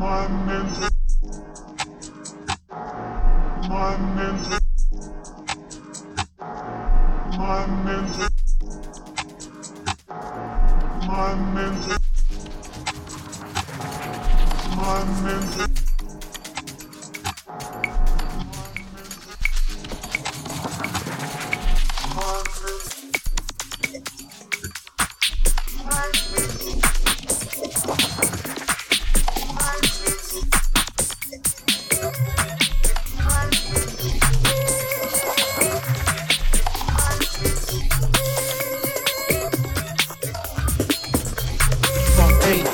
Fast eight.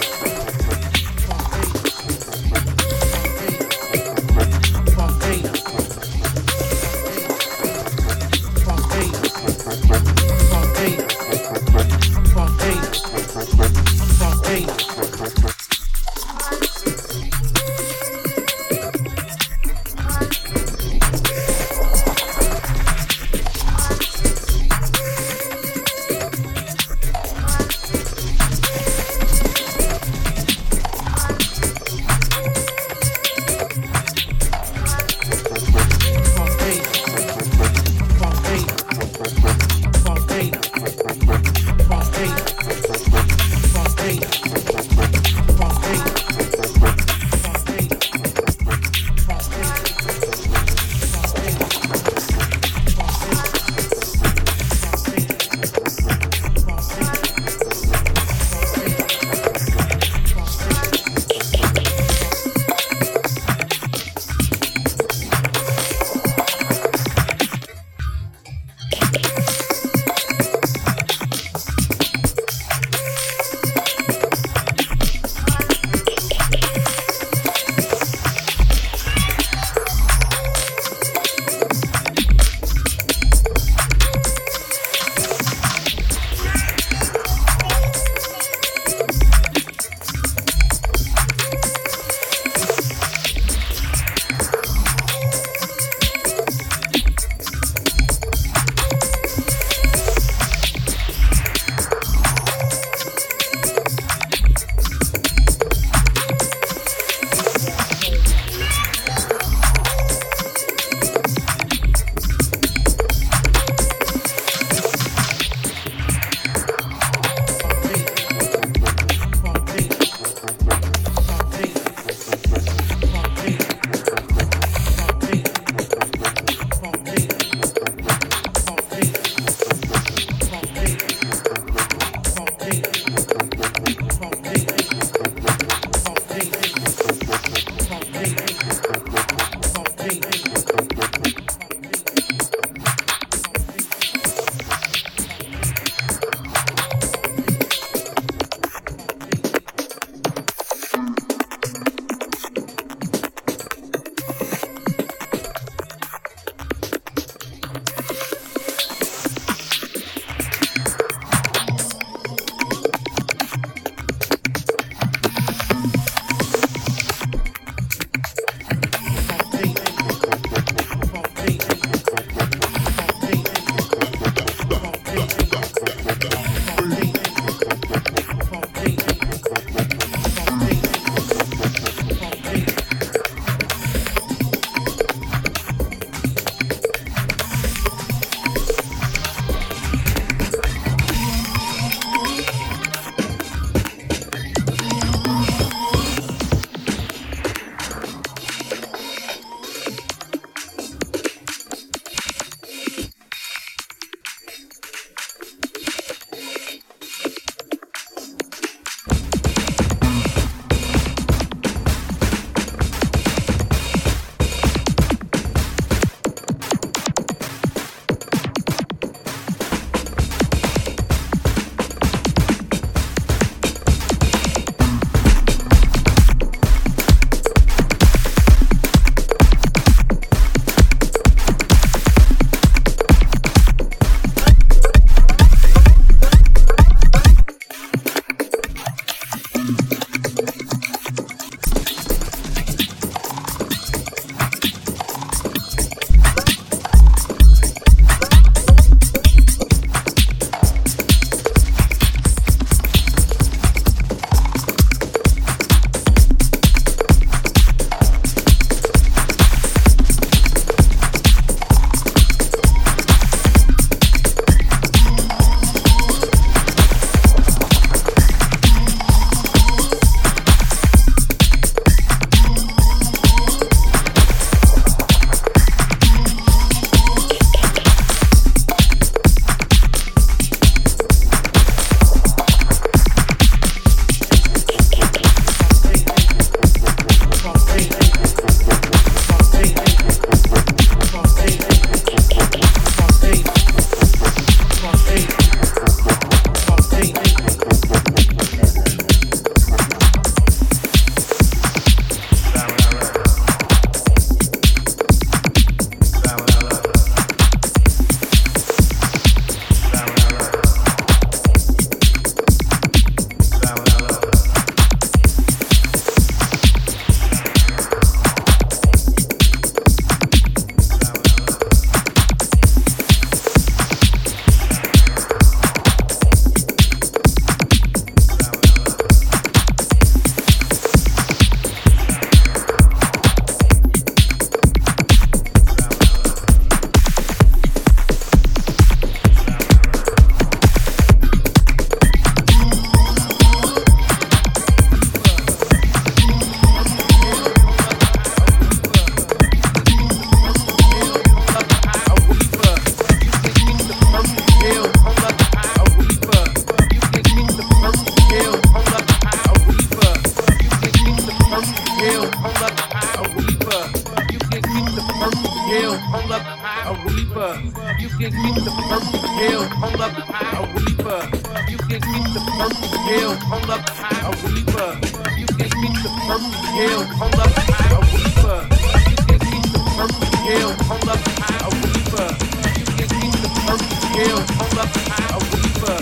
can get the purple tail, pull up high, a reaper. You can get the purple tail, pull up high, a reaper. You can get the purple tail, pull up high, a reaper. You can get the purple tail, pull up high, a reaper. You can get the purple tail, pull up high, a reaper.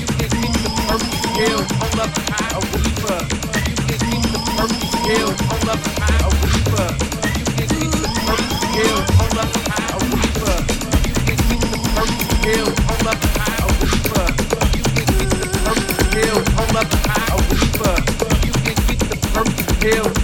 You can get the purple tail, pull up high, a reaper. You can get the purple tail, pull up high, a reaper. You can get the purple tail, pull up high, a reaper. You can get the purple tail, pull up high, a reaper. You can get the purple tail, pull up high, a reaper. You can get the purple tail.